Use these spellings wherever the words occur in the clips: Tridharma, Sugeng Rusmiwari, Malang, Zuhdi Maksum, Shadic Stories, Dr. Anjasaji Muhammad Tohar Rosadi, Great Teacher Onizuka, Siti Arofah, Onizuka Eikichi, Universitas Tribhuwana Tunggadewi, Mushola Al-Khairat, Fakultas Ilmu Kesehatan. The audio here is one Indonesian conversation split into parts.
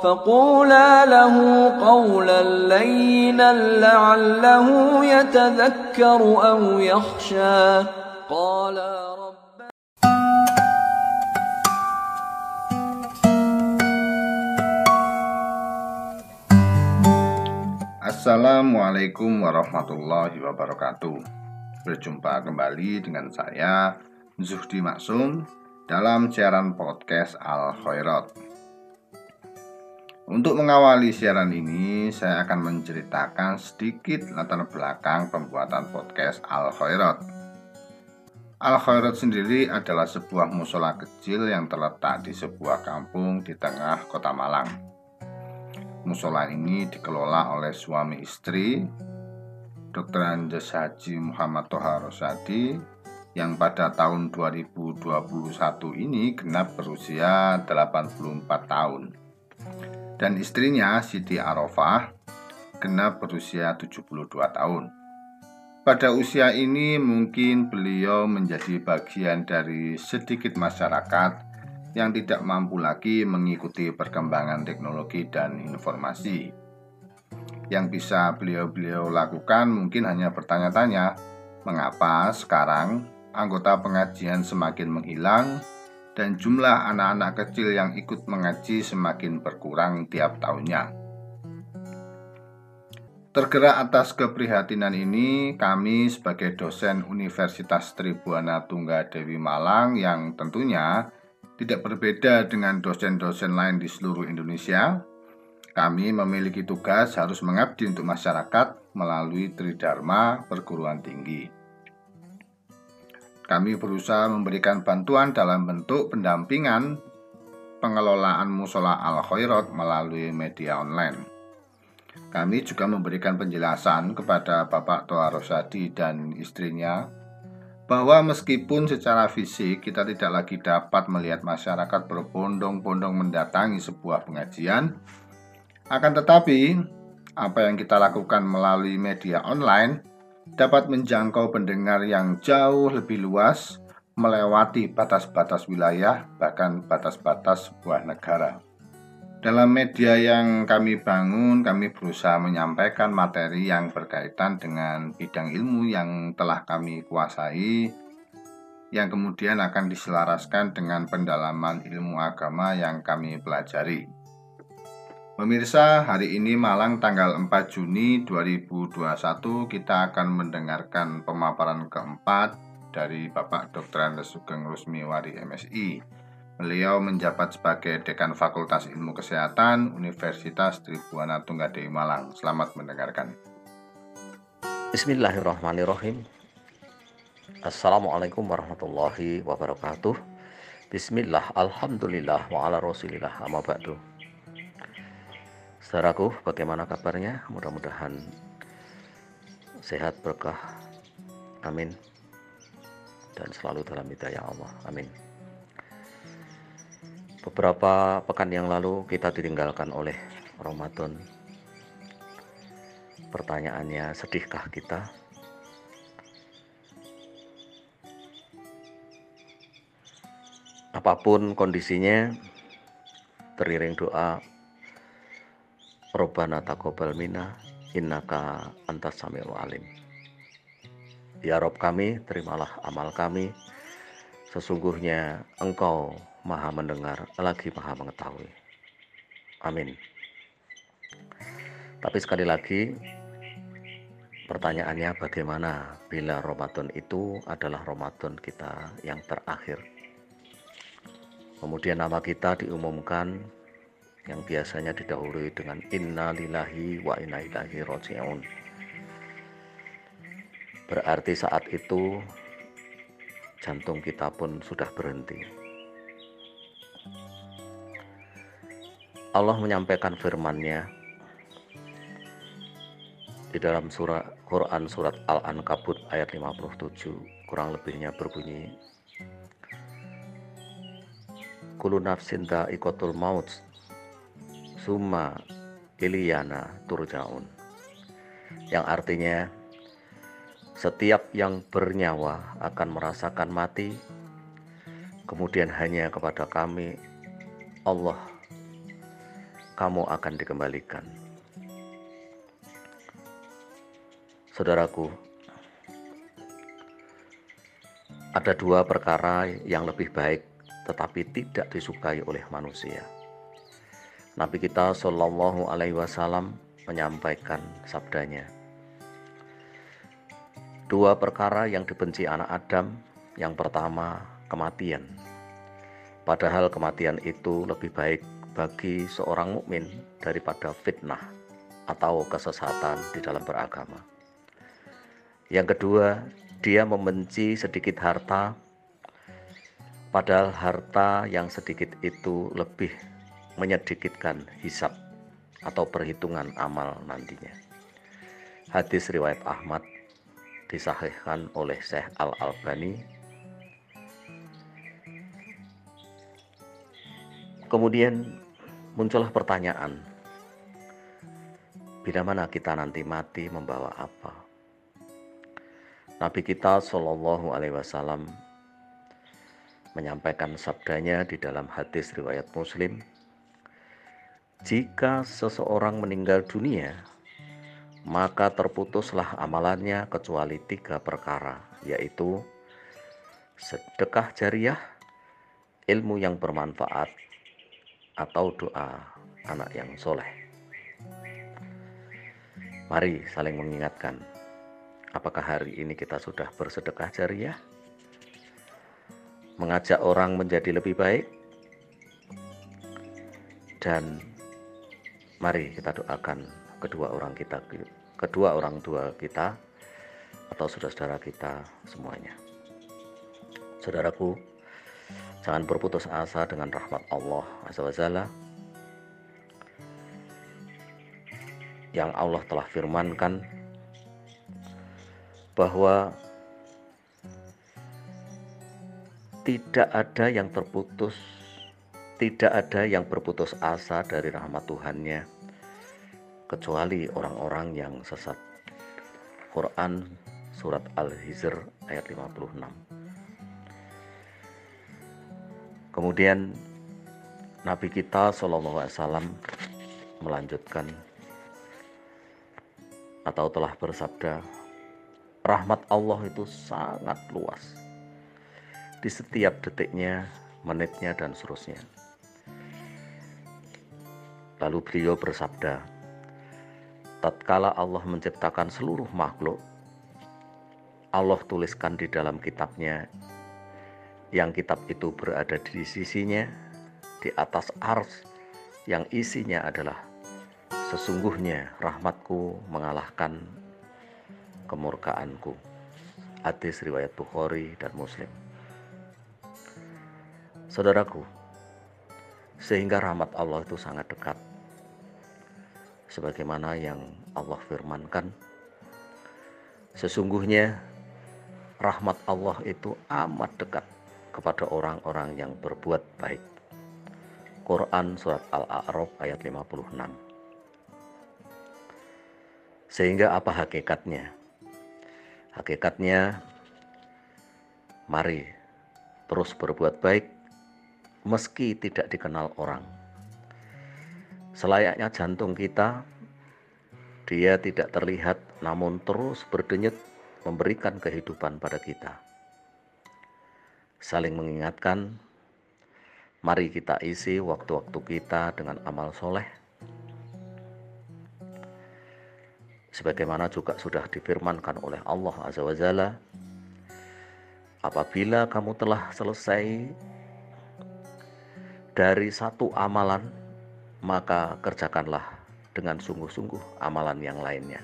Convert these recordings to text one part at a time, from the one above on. فقولا له قولا لينا لعله يتذكر أو يخشى قال ربنا Assalamualaikum warahmatullahi wabarakatuh. Berjumpa kembali dengan saya Zuhdi Maksum dalam siaran podcast Al-Khairat. Untuk mengawali siaran ini, saya akan menceritakan sedikit latar belakang pembuatan podcast Al-Khairat. Al-Khairat sendiri adalah sebuah mushola kecil yang terletak di sebuah kampung di tengah kota Malang. Mushola ini dikelola oleh suami istri, Dr. Anjasaji Muhammad Tohar Rosadi, yang pada tahun 2021 ini genap berusia 84 tahun. Dan istrinya Siti Arofah genap berusia 72 tahun. Pada usia ini mungkin beliau menjadi bagian dari sedikit masyarakat yang tidak mampu lagi mengikuti perkembangan teknologi dan informasi. Yang bisa beliau lakukan mungkin hanya bertanya-tanya, mengapa sekarang anggota pengajian semakin menghilang dan jumlah anak-anak kecil yang ikut mengaji semakin berkurang tiap tahunnya. Tergerak atas keprihatinan ini, kami sebagai dosen Universitas Tribhuwana Tunggadewi Malang yang tentunya tidak berbeda dengan dosen-dosen lain di seluruh Indonesia, kami memiliki tugas harus mengabdi untuk masyarakat melalui Tridharma Perguruan Tinggi. Kami berusaha memberikan bantuan dalam bentuk pendampingan pengelolaan Mushola Al-Khairat melalui media online. Kami juga memberikan penjelasan kepada Bapak Tohar Rosadi dan istrinya bahwa meskipun secara fisik kita tidak lagi dapat melihat masyarakat berbondong-bondong mendatangi sebuah pengajian, akan tetapi apa yang kita lakukan melalui media online dapat menjangkau pendengar yang jauh lebih luas, melewati batas-batas wilayah, bahkan batas-batas sebuah negara. Dalam media yang kami bangun, kami berusaha menyampaikan materi yang berkaitan dengan bidang ilmu yang telah kami kuasai, yang kemudian akan diselaraskan dengan pendalaman ilmu agama yang kami pelajari. Pemirsa, hari ini Malang tanggal 4 Juni 2021 kita akan mendengarkan pemaparan keempat dari Bapak Dr. Sugeng Rusmiwari M.Si. Beliau menjabat sebagai Dekan Fakultas Ilmu Kesehatan Universitas Tribhuwana Tunggadewi Malang. Selamat mendengarkan. Bismillahirrahmanirrahim. Assalamualaikum warahmatullahi wabarakatuh. Bismillah, alhamdulillah, wa ala rasulillah, amma ba'du. Saudaraku, bagaimana kabarnya? Mudah-mudahan sehat, berkah, amin, dan selalu dalam hidayah Allah, amin. Beberapa pekan yang lalu kita ditinggalkan oleh Ramadan. Pertanyaannya, sedihkah kita? Apapun kondisinya, teriring doa Rabbana taqabbal minna innaka antas samiul alim. Ya Rabb kami, terimalah amal kami, sesungguhnya Engkau Maha mendengar lagi Maha mengetahui. Amin. Tapi sekali lagi pertanyaannya, bagaimana bila Ramadan itu adalah Ramadan kita yang terakhir? Kemudian nama kita diumumkan yang biasanya didahului dengan inna lillahi wa inna ilaihi raji'un. Berarti saat itu jantung kita pun sudah berhenti. Allah menyampaikan firman-Nya di dalam surah Quran surat Al-Ankabut ayat 57, kurang lebihnya berbunyi, kullu nafsin dha'iqatul maut summa iliyana turja'un, yang artinya setiap yang bernyawa akan merasakan mati, kemudian hanya kepada kami Allah kamu akan dikembalikan. Saudaraku, ada dua perkara yang lebih baik tetapi tidak disukai oleh manusia. Nabi kita Shallallahu Alaihi Wasallam menyampaikan sabdanya, dua perkara yang dibenci anak Adam, yang pertama kematian. Padahal kematian itu lebih baik bagi seorang mukmin daripada fitnah atau kesesatan di dalam beragama. Yang kedua, dia membenci sedikit harta, padahal harta yang sedikit itu lebih menyedikitkan hisab atau perhitungan amal nantinya. Hadis riwayat Ahmad, disahihkan oleh Syekh Al-Albani. Kemudian muncullah pertanyaan, bila mana kita nanti mati membawa apa? Nabi kita Shallallahu Alaihi Wasallam menyampaikan sabdanya di dalam hadis riwayat Muslim, jika seseorang meninggal dunia, maka terputuslah amalannya kecuali tiga perkara, yaitu sedekah jariyah, ilmu yang bermanfaat, atau doa anak yang soleh. Mari saling mengingatkan, apakah hari ini kita sudah bersedekah jariyah? Mengajak orang menjadi lebih baik? Dan mari kita doakan kedua orang tua kita atau saudara-saudara kita semuanya. Saudaraku, jangan berputus asa dengan rahmat Allah Azza wa Jalla, yang Allah telah firmankan bahwa tidak ada yang terputus, tidak ada yang berputus asa dari rahmat Tuhannya kecuali orang-orang yang sesat. Quran surat Al-Hijr ayat 56. Kemudian Nabi kita Shallallahu Alaihi Wasallam melanjutkan atau telah bersabda, rahmat Allah itu sangat luas, di setiap detiknya, menitnya, dan seterusnya. Lalu beliau bersabda, tatkala Allah menciptakan seluruh makhluk, Allah tuliskan di dalam kitabnya, yang kitab itu berada di sisinya, di atas arsy, yang isinya adalah, sesungguhnya rahmatku mengalahkan kemurkaanku. Hadis riwayat Bukhari dan Muslim. Saudaraku, sehingga rahmat Allah itu sangat dekat, sebagaimana yang Allah firmankan, sesungguhnya rahmat Allah itu amat dekat kepada orang-orang yang berbuat baik. Quran surat Al-A'raf ayat 56. Sehingga apa hakikatnya? Hakikatnya, mari terus berbuat baik meski tidak dikenal orang. Selayaknya jantung kita, dia tidak terlihat namun terus berdenyut memberikan kehidupan pada kita. Saling mengingatkan, mari kita isi waktu-waktu kita dengan amal soleh. Sebagaimana juga sudah difirmankan oleh Allah Azza wa Jalla, apabila kamu telah selesai dari satu amalan, maka kerjakanlah dengan sungguh-sungguh amalan yang lainnya.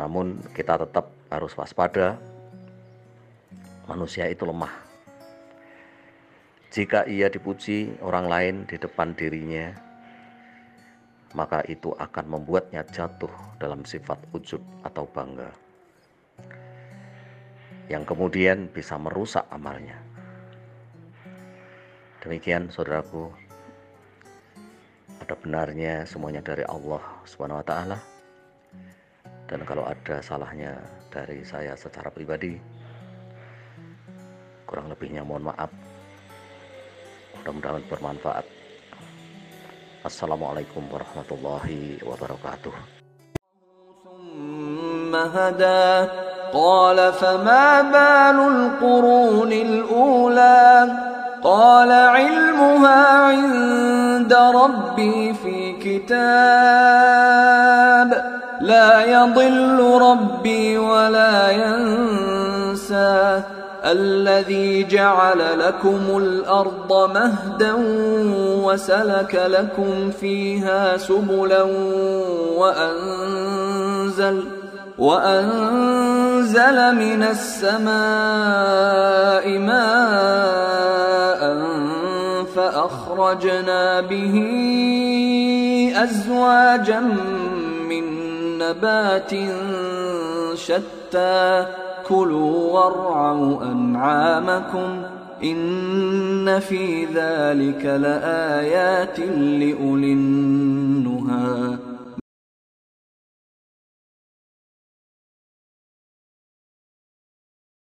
Namun kita tetap harus waspada, manusia itu lemah. Jika ia dipuji orang lain di depan dirinya, maka itu akan membuatnya jatuh dalam sifat ujub atau bangga. yang kemudian bisa merusak amalnya. Demikian saudaraku, ada benarnya semuanya dari Allah Subhanahu wa Ta'ala, dan kalau ada salahnya dari saya secara pribadi, kurang lebihnya mohon maaf. Mudah-mudahan bermanfaat. Assalamualaikum warahmatullahi wabarakatuh. Qala fama balul qurunil ula qala ilmuha 'inda rabbi fi kitab la yadhillu rabbi wa la yansa alladhi ja'ala lakumul arda mahdan wa salaka lakum fiha subulan وأنزل من السماء ماء فأخرجنا به أزواجا من نبات شتى كلوا وارعوا أنعامكم إن في ذلك لآيات لأولي النهى